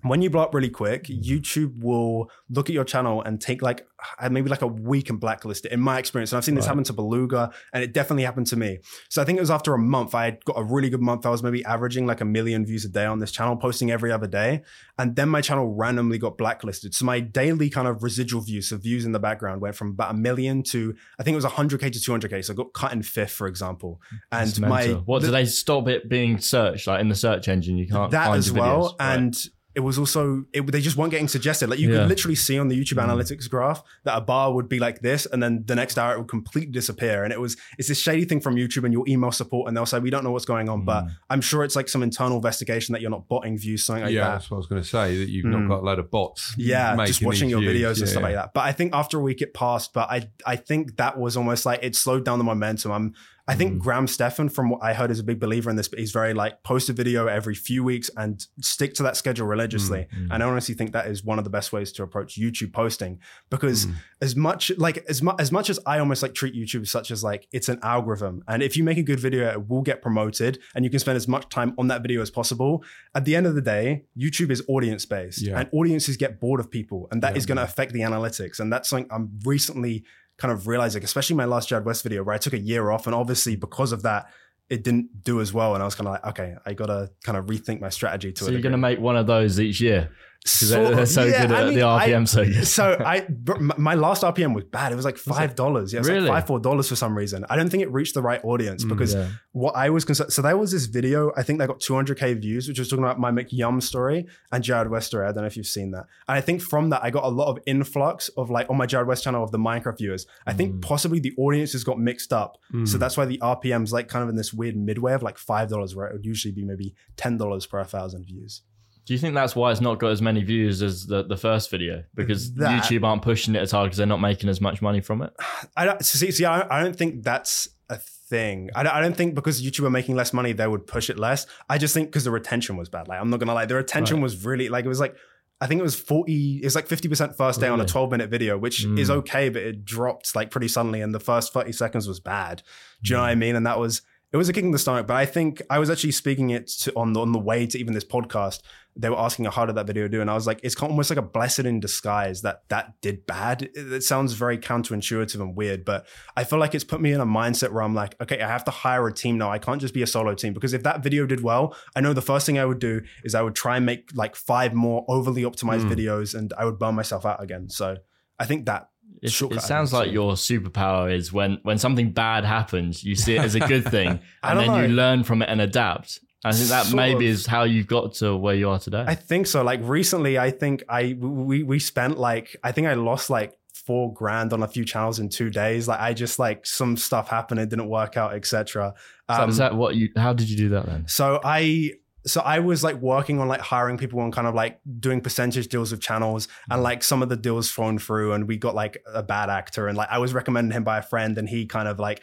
when you blow up really quick, YouTube will look at your channel and take like maybe like a week and blacklist it, in my experience. And I've seen this happen to Beluga, and it definitely happened to me. So I think it was after a month, I had got a really good month. I was maybe averaging like 1 million views a day on this channel, posting every other day. And then my channel randomly got blacklisted. So my daily kind of residual views, so views in the background, went from about 1 million to, I think it was 100K to 200K. So I got cut in fifth, for example. And that's my- mental. What, do they stop it being searched? Like in the search engine, you can't that find as well. Videos, right? And it was also, they just weren't getting suggested. Like you could literally see on the YouTube analytics graph that a bar would be like this, and then the next hour it would completely disappear. And it's this shady thing from YouTube, and you'll email support and they'll say, we don't know what's going on, but I'm sure it's like some internal investigation that you're not botting views, something like that. Yeah, that's what I was going to say, that you've not got a load of bots. Yeah, just watching your videos and stuff like that. But I think after a week it passed, but I think that was almost like it slowed down the momentum. I think Graham Stephan, from what I heard, is a big believer in this, but he's very like, post a video every few weeks and stick to that schedule religiously. And I honestly think that is one of the best ways to approach YouTube posting, because as much as I almost like treat YouTube such as like, it's an algorithm. And if you make a good video, it will get promoted and you can spend as much time on that video as possible. At the end of the day, YouTube is audience based and audiences get bored of people, and that is going to affect the analytics. And that's something I'm recently kind of realizing, especially my last Jared West video, where I took a year off, and obviously because of that, it didn't do as well. And I was kind of like, okay, I got to kind of rethink my strategy to it. So you're going to make one of those each year? Because they're so good at the RPM. My last RPM was bad. It was like $5. Yeah, it was really? Like $4 for some reason. I don't think it reached the right audience, because what I was concerned. So there was this video, I think that got 200K views, which was talking about my McYum story and Jared West story. I don't know if you've seen that. And I think from that, I got a lot of influx of like on my Jared West channel of the Minecraft viewers. I think possibly the audiences got mixed up. So that's why the RPM's like kind of in this weird midway of like $5, where it would usually be maybe $10 per 1,000 views. Do you think that's why it's not got as many views as the first video? Because YouTube aren't pushing it as hard because they're not making as much money from it? I don't think that's a thing. I don't think because YouTube are making less money, they would push it less. I just think because the retention was bad. Like, I'm not going to lie. The retention was really like, it was like, I think it was 50% first day on a 12-minute video, which is okay, but it dropped like pretty suddenly. And the first 30 seconds was bad. Do you know what I mean? And that was, it was a kick in the stomach. But I think I was actually speaking it to, on the way to even this podcast. They were asking how did that video do, and I was like, it's almost like a blessing in disguise that did bad. It sounds very counterintuitive and weird, but I feel like it's put me in a mindset where I'm like, okay, I have to hire a team now. I can't just be a solo team, because if that video did well, I know the first thing I would do is I would try and make like 5 more overly optimized videos, and I would burn myself out again. So I think that. It sounds like your superpower is when something bad happens, you see it as a good thing, and then you learn from it and adapt. I think that maybe is how you've got to where you are today. I think so. Like recently, I think we spent like, I think I lost like $4,000 on a few channels in 2 days. Like I just like some stuff happened, it didn't work out, etc. So is that what you? How did you do that then? So I was like working on like hiring people and kind of like doing percentage deals with channels, and like some of the deals flown through, and we got like a bad actor, and like I was recommending him by a friend, and he kind of like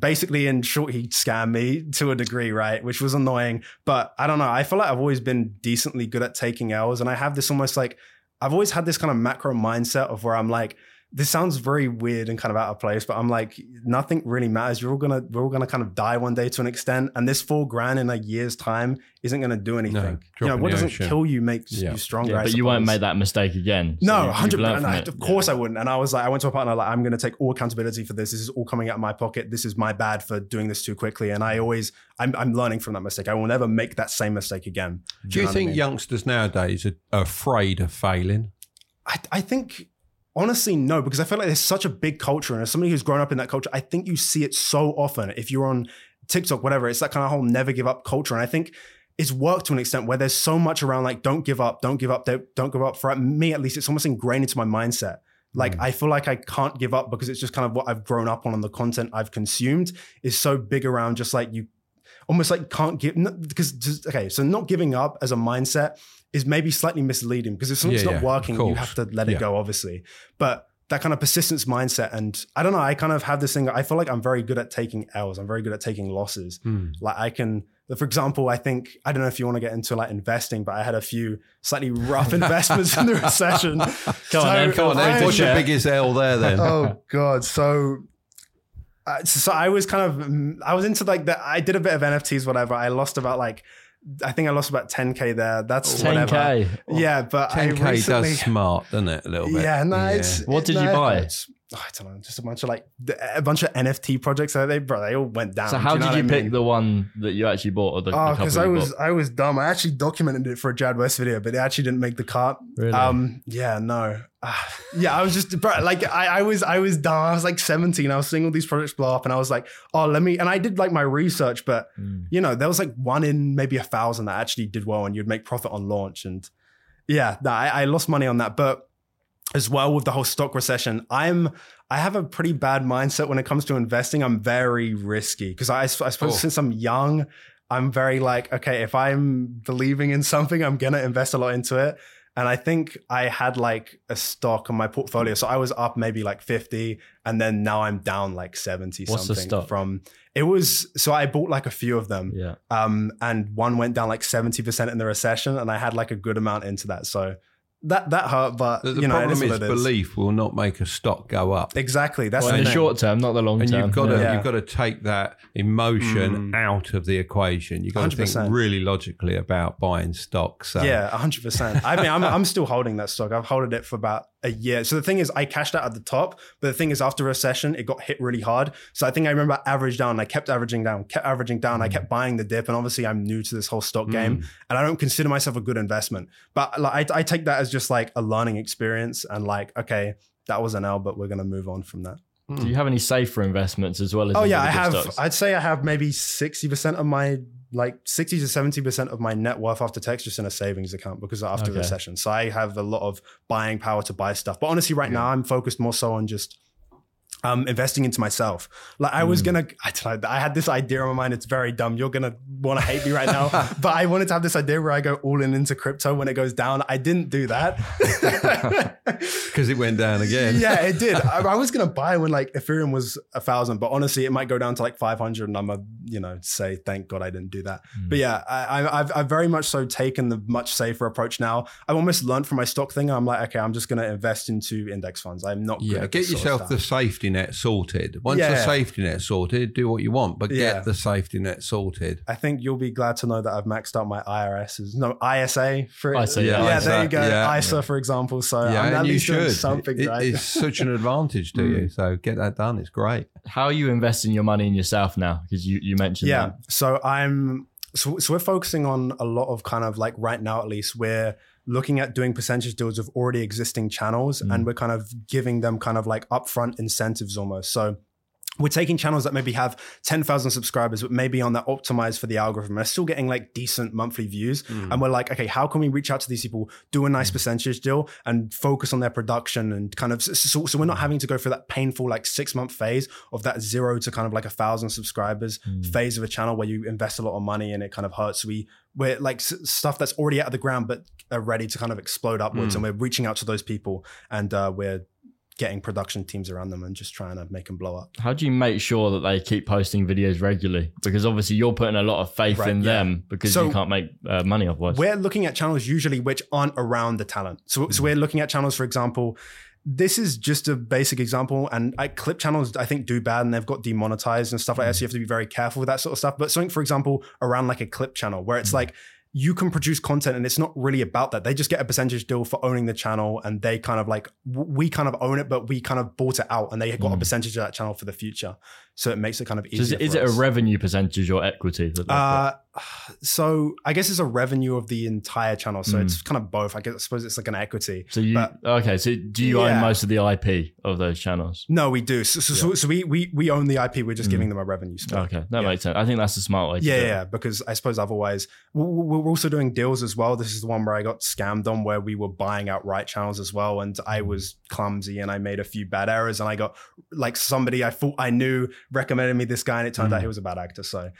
basically in short, he scammed me to a degree, right? Which was annoying, but I don't know. I feel like I've always been decently good at taking L's, and I have this almost like, I've always had this kind of macro mindset of where I'm like, this sounds very weird and kind of out of place, but I'm like, nothing really matters. We're all gonna kind of die one day to an extent, and this $4,000 in a year's time isn't gonna do anything. No, you know, what doesn't kill you makes you stronger. Yeah, but you won't make that mistake again. So no, 100%. Of course I wouldn't. And I was like, I went to a partner like, I'm gonna take all accountability for this. This is all coming out of my pocket. This is my bad for doing this too quickly. And I'm learning from that mistake. I will never make that same mistake again. Do you think youngsters nowadays are afraid of failing? I think. Honestly, no, because I feel like there's such a big culture, and as somebody who's grown up in that culture, I think you see it so often. If you're on TikTok, whatever, it's that kind of whole never give up culture. And I think it's worked to an extent where there's so much around like, don't give up. For me, at least, it's almost ingrained into my mindset. Like, I feel like I can't give up because it's just kind of what I've grown up on, and the content I've consumed is so big around just like you almost like can't give, because just, okay. So not giving up as a mindset is maybe slightly misleading, because if something's not working, you have to let it go, obviously. But that kind of persistence mindset, and I don't know, I kind of have this thing. I feel like I'm very good at taking L's. I'm very good at taking losses. Like I can, for example, I think, I don't know if you want to get into like investing, but I had a few slightly rough investments in the recession. Come on, what's your biggest L there then? Oh God. So I was kind of, I was into like that. I did a bit of NFTs, whatever. I think I lost about 10K there. That's 10K. Whatever. Yeah, but 10K recently, does smart, doesn't it? A little bit. Yeah, no, it's... What did you buy? I don't know, just a bunch of NFT projects. They all went down. So how did you pick the one that you actually bought? Or because I was dumb. I actually documented it for a Jared West video, but it actually didn't make the cut. Really? I was just I was dumb. I was like 17. I was seeing all these projects blow up, and I was like, and I did like my research, but you know, there was like one in maybe 1,000 that actually did well, and you'd make profit on launch. And I lost money on that, but. As well with the whole stock recession, I have a pretty bad mindset when it comes to investing. I'm very risky because I suppose since I'm young, I'm very like, okay, if I'm believing in something, I'm going to invest a lot into it. And I think I had like a stock on my portfolio. So I was up maybe like 50, and then now I'm down like 70 something from it was. So I bought like a few of them and one went down like 70% in the recession, and I had like a good amount into that. So That hurt, but the problem is belief will not make a stock go up. Exactly, that's the short term, not the long term. And you've got to take that emotion out of the equation. You've got 100%. To think really logically about buying stocks. So. Yeah, 100%. I mean, I'm still holding that stock. I've held it for about a year. So the thing is, I cashed out at the top, but the thing is, after recession, it got hit really hard. So I think I remember averaged down. I kept averaging down. I kept buying the dip, and obviously, I'm new to this whole stock game, and I don't consider myself a good investment. But like, I take that as just like a learning experience, and like, okay, that was an L, but we're going to move on from that. Do you have any safer investments as well as I have stocks? I'd say I have maybe 60% of my 60 to 70% of my net worth after tax just in a savings account, because after recession, so I have a lot of buying power to buy stuff. But honestly, right now I'm focused more so on just investing into myself. Like I was gonna, I don't know, I had this idea in my mind. It's very dumb. You're gonna want to hate me right now, but I wanted to have this idea where I go all in into crypto when it goes down. I didn't do that because it went down again. Yeah, it did. I was gonna buy when like Ethereum was 1,000, but honestly, it might go down to like 500, and I'm a say thank God I didn't do that. But yeah, I've very much so taken the much safer approach now. I've almost learned from my stock thing. I'm like, okay, I'm just gonna invest into index funds. I'm not good at get yourself the safety net sorted. Once the safety net sorted, do what you want, but get the safety net sorted. I think you'll be glad to know that I've maxed out my ISA for it. There you go. ISA for example. So I'm at least doing something right. It's such an advantage to you. So get that done. It's great. How are you investing your money in yourself now? Because you mentioned that. So we're focusing on a lot of kind of like right now, at least we're looking at doing percentage deals of already existing channels, and we're kind of giving them kind of like upfront incentives almost. So we're taking channels that maybe have 10,000 subscribers, but maybe on that optimized for the algorithm, and are still getting like decent monthly views. And we're like, okay, how can we reach out to these people, do a nice percentage deal, and focus on their production and kind of, so we're not having to go through that painful like 6-month phase of that 0 to kind of like 1,000 subscribers phase of a channel where you invest a lot of money and it kind of hurts. We're like stuff that's already out of the ground, but are ready to kind of explode upwards. And we're reaching out to those people, and we're getting production teams around them and just trying to make them blow up. How do you make sure that they keep posting videos regularly? Because obviously you're putting a lot of faith in them, because you can't make money otherwise. We're looking at channels usually which aren't around the talent. So we're looking at channels, for example, this is just a basic example, and clip channels I think do bad, and they've got demonetized and stuff like that. So you have to be very careful with that sort of stuff. But something, for example, around like a clip channel where it's like, you can produce content and it's not really about that. They just get a percentage deal for owning the channel, and they kind of like, we kind of own it, but we kind of bought it out, and they got a percentage of that channel for the future. So it makes it kind of easier. So is it a revenue percentage or equity? So I guess it's a revenue of the entire channel. So it's kind of both. I suppose it's like an equity. So do you own most of the IP of those channels? No, we do. So we own the IP. We're just giving them a revenue split. Okay, that makes sense. I think that's a smart way to do it. Yeah, because I suppose otherwise, we're also doing deals as well. This is the one where I got scammed on, where we were buying outright channels as well. And I was clumsy and I made a few bad errors, and I got like somebody I thought I knew recommended me this guy, and it turned out he was a bad actor. So,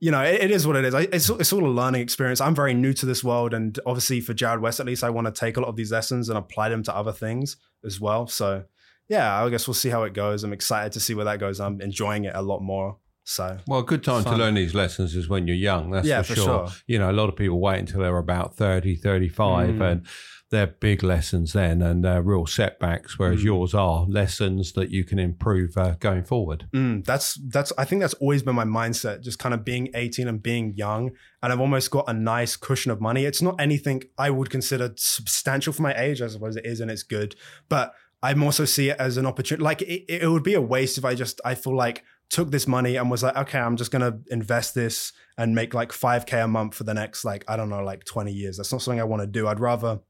you know, it is what it is. It's all a learning experience. I'm very new to this world, and obviously for Jared West, at least, I want to take a lot of these lessons and apply them to other things as well. So yeah, I guess we'll see how it goes. I'm excited to see where that goes. I'm enjoying it a lot more. So, well, a good time to learn these lessons is when you're young. That's for sure. You know, a lot of people wait until they're about 30, 35 and they're big lessons then, and they're real setbacks, whereas yours are lessons that you can improve going forward. I think that's always been my mindset, just kind of being 18 and being young. And I've almost got a nice cushion of money. It's not anything I would consider substantial for my age. I suppose it is, and it's good. But I also see it as an opportunity. Like it would be a waste if I feel like took this money and was like, okay, I'm just going to invest this and make like 5K a month for the next, like, I don't know, like 20 years. That's not something I want to do. I'd rather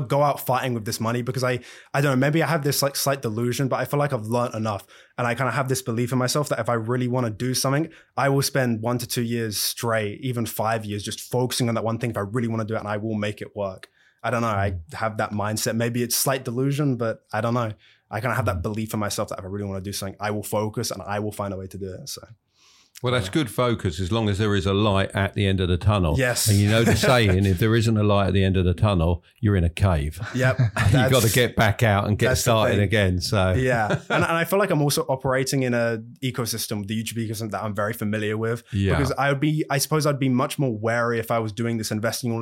go out fighting with this money, because I don't know, maybe I have this like slight delusion, but I feel like I've learned enough. And I kind of have this belief in myself that if I really want to do something, I will spend 1 to 2 years straight, even 5 years, just focusing on that one thing. If I really want to do it, and I will make it work. I don't know. I have that mindset. Maybe it's slight delusion, but I don't know. I kind of have that belief in myself that if I really want to do something, I will focus and I will find a way to do it. So. Well, that's good focus, as long as there is a light at the end of the tunnel. Yes. And you know the saying, if there isn't a light at the end of the tunnel, you're in a cave. Yep. You've got to get back out and get started again. So yeah. And I feel like I'm also operating in an ecosystem, the YouTube ecosystem, that I'm very familiar with. Yeah. Because I suppose I'd be much more wary if I was doing this, investing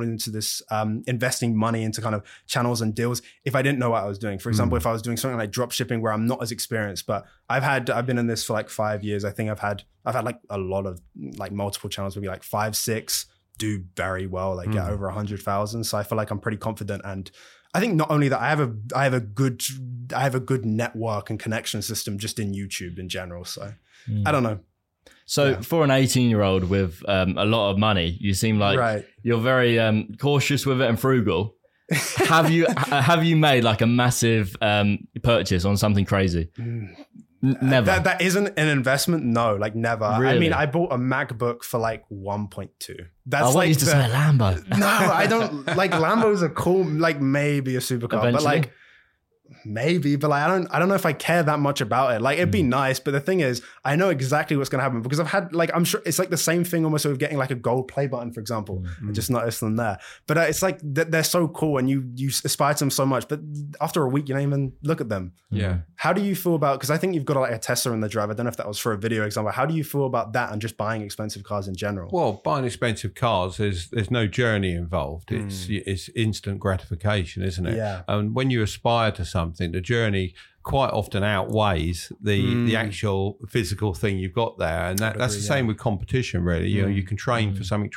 money into kind of channels and deals, if I didn't know what I was doing. For example, if I was doing something like drop shipping, where I'm not as experienced, but I've been in this for like 5 years. I think I've had like a lot of like multiple channels, maybe like 5, 6 do very well, like get over 100,000. So I feel like I'm pretty confident. And I think not only that, I have a good network and connection system just in YouTube in general. So I don't know. So for an 18-year-old with a lot of money, you seem like you're very cautious with it and frugal. Have you made like a massive purchase on something crazy? Never. That isn't an investment. No, like never. Really? I mean, I bought a MacBook for like 1.2. That's I want you to say Lambo. No, I don't like Lambos are cool. Like maybe a supercar, but like maybe. But like I don't know if I care that much about it. Like it'd be nice, but the thing is, I know exactly what's gonna happen, because I've had like, I'm sure it's like the same thing almost with getting like a gold play button, for example. I just noticed them there, but it's like they're so cool and you aspire to them so much, but after a week you don't even look at them. Yeah. How do you feel about, because I think you've got like a Tesla in the drive. I don't know if that was for a video example. How do you feel about that and just buying expensive cars in general? Well, buying expensive cars, there's no journey involved. It's instant gratification, isn't it? Yeah. And when you aspire to something, the journey quite often outweighs the actual physical thing you've got there. And that's the same with competition, really. You know, you can train for something.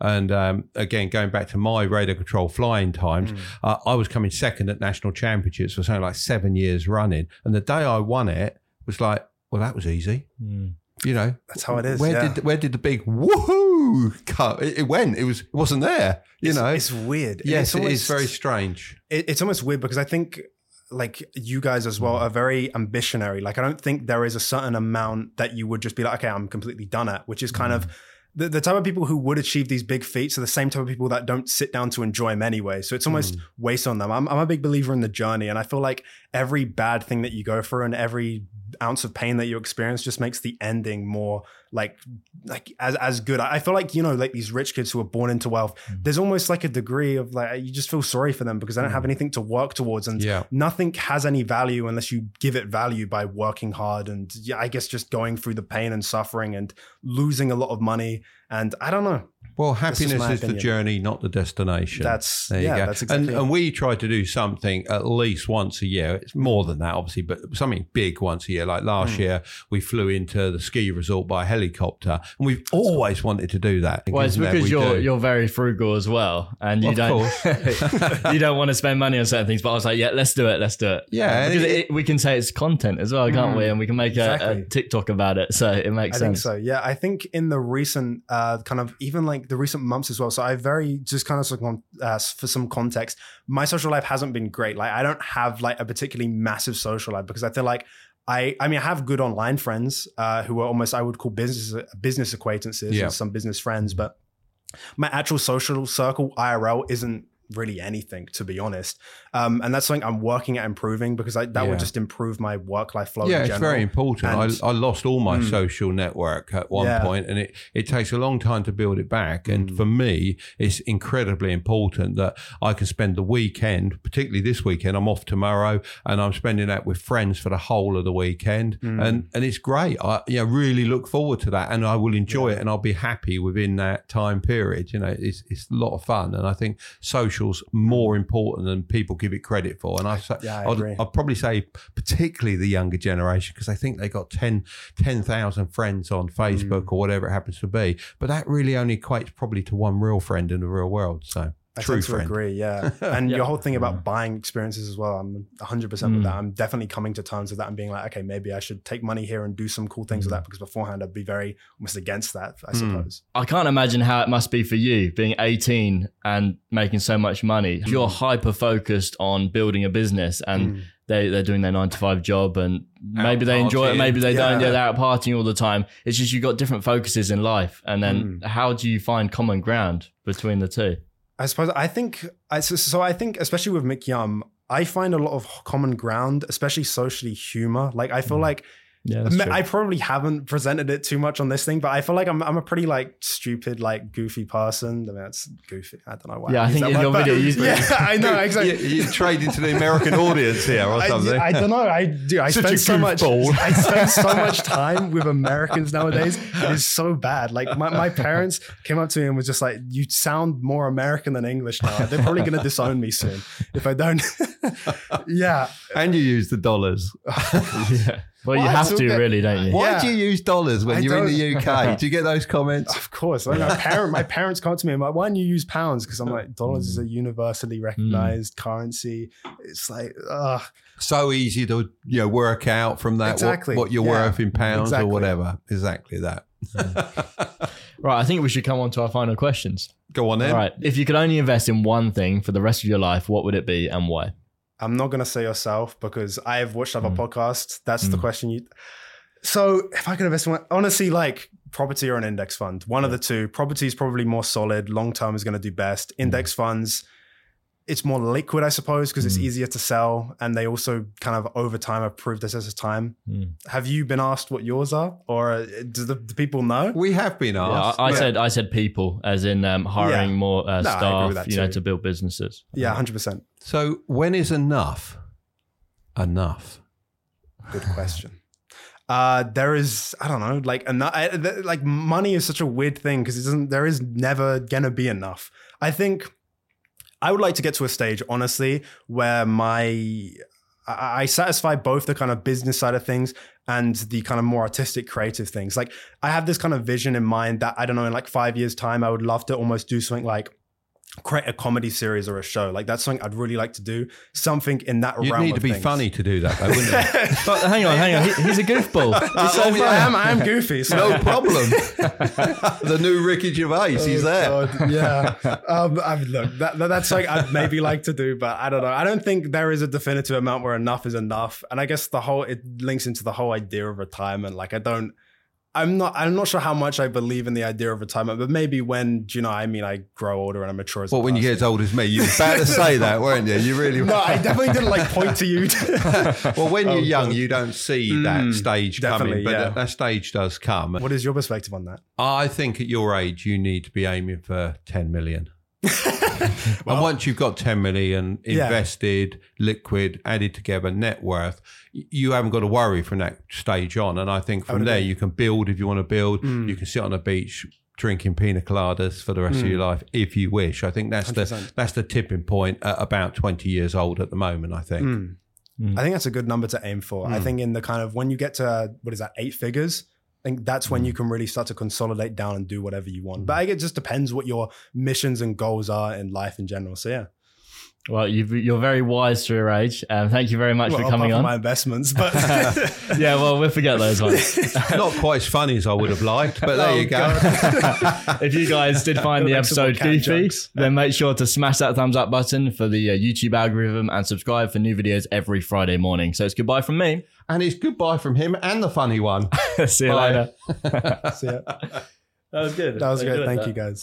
And again, going back to my radar control flying times, I was coming second at national championships for something like 7 years running. And the day I won it was like, well, that was easy. You know, that's how it is. Where did the big woohoo come? It went. It wasn't there. You know, it's weird. Yes, it's very strange. It's almost weird, because I think like you guys as well are very ambitionary. Like I don't think there is a certain amount that you would just be like, okay, I'm completely done at, which is kind of the type of people who would achieve these big feats are the same type of people that don't sit down to enjoy them anyway. So it's almost waste on them. I'm a big believer in the journey, and I feel like every bad thing that you go through and every ounce of pain that you experience just makes the ending more like as good. I feel like, you know, like these rich kids who are born into wealth, there's almost like a degree of like, you just feel sorry for them because they don't have anything to work towards, and nothing has any value unless you give it value by working hard and I guess just going through the pain and suffering and losing a lot of money. And I don't know, Well, happiness is the journey, not the destination. That's, yeah, that's exactly it. And we try to do something at least once a year. It's more than that, obviously, but something big once a year. Like last year, we flew into the ski resort by helicopter, and we've always wanted to do that. Well, it's because you're very frugal as well, and you don't want to spend money on certain things. But I was like, yeah, let's do it. Yeah, because we can say it's content as well, can't we? And we can make a TikTok about it, so it makes sense. I think so. Yeah, I think in the recent kind of even like the recent months as well. So I very just kind of for some context, my social life hasn't been great. Like I don't have like a particularly massive social life because I feel like I mean, I have good online friends who are almost, I would call business acquaintances and some business friends, but my actual social circle IRL isn't really anything, to be honest. And that's something I'm working at improving because that will just improve my work-life flow in general. It's very important. I lost all my social network at one point, and it takes a long time to build it back. And for me, it's incredibly important that I can spend the weekend, particularly this weekend, I'm off tomorrow, and I'm spending that with friends for the whole of the weekend. And it's great. I really look forward to that, and I will enjoy it, and I'll be happy within that time period. You know, it's a lot of fun. And I think more important than people give it credit for, and I'd probably say particularly the younger generation, because I think they got 10,000 friends on Facebook or whatever it happens to be, but that really only equates probably to one real friend in the real world. So I tend to agree, yeah. And your whole thing about buying experiences as well, I'm 100% with that. I'm definitely coming to terms with that and being like, okay, maybe I should take money here and do some cool things with that, because beforehand I'd be very almost against that, I suppose. I can't imagine how it must be for you being 18 and making so much money. You're hyper-focused on building a business and they're doing their 9-to-5 job, and maybe they enjoy it, maybe they don't. They're out partying all the time. It's just you've got different focuses in life. And then how do you find common ground between the two? I suppose I think especially with McYum, I find a lot of common ground, especially socially, humor. Like I feel like I probably haven't presented it too much on this thing, but I feel like I'm a pretty like stupid, like goofy person. I mean, that's goofy. I don't know why. Yeah, I think in your video you do. Yeah, I know, exactly. You trade into the American audience here or something. I don't know. I do. I spend so much time with Americans nowadays. It's so bad. Like my parents came up to me and was just like, "You sound more American than English now." They're probably going to disown me soon if I don't. Yeah. And you use the dollars. Yeah. Well, you have to really, don't you? Why do you use dollars when you're in the UK? Do you get those comments? Of course. Like my parents come to me and I'm like, why don't you use pounds? Because I'm like, dollars is a universally recognized currency. It's like, ugh. So easy to work out from that what you're worth in pounds or whatever. Exactly that. Right, I think we should come on to our final questions. Go on then. All right. If you could only invest in one thing for the rest of your life, what would it be and why? I'm not going to say yourself because I have watched other podcasts. That's the question. So if I could invest in one, honestly, like property or an index fund, one of the two. Property is probably more solid. Long-term is going to do best. Index funds, it's more liquid, I suppose, because it's easier to sell. And they also kind of over time have proved this as a time. Have you been asked what yours are? Or do the people know? We have been asked. Yeah, I said people, as in hiring more staff, to build businesses. Yeah, 100%. So when is enough? Good question. There is, I don't know, like enough. Like money is such a weird thing because there is never going to be enough. I think I would like to get to a stage, honestly, where I satisfy both the kind of business side of things and the kind of more artistic, creative things. Like I have this kind of vision in mind that, I don't know, in like 5 years time, I would love to almost do something like create a comedy series or a show. Like that's something I'd really like to do, something in that realm. You'd need to be funny to do that though, wouldn't you? But hang on, he's a goofball. I am goofy, so no problem. The new Ricky Gervais, he's there. God, yeah. Look, that's something I'd maybe like to do, but I don't know. I don't think there is a definitive amount where enough is enough, and I guess it links into the whole idea of retirement. Like I'm not sure how much I believe in the idea of retirement, but maybe when, I grow older and I mature as a person. Well, when you get as old as me, you were about to say that, weren't you? You really were. No, I definitely didn't point to you. Well, when you're young, you don't see that stage coming, but that stage does come. What is your perspective on that? I think at your age, you need to be aiming for 10 million. Well, and once you've got 10 million invested, liquid, added together, net worth, you haven't got to worry from that stage on. And I think from there you can build if you want to build. You can sit on a beach drinking pina coladas for the rest of your life if you wish. I think that's 100%. That's the tipping point at about 20 years old at the moment, I think. I think that's a good number to aim for. I think in the kind of, when you get to, what is that, 8 figures, I think that's when you can really start to consolidate down and do whatever you want. But I think it just depends what your missions and goals are in life in general. So yeah. Well, you're very wise for your age. Thank you very much for coming on. My investments, but yeah, well, we'll forget those ones. Not quite as funny as I would have liked, but there you go. If you guys did find the episode goofy, then make sure to smash that thumbs up button for the YouTube algorithm and subscribe for new videos every Friday morning. So it's goodbye from me, and it's goodbye from him and the funny one. See you later. See ya. That was good. That was great. Thank you, guys.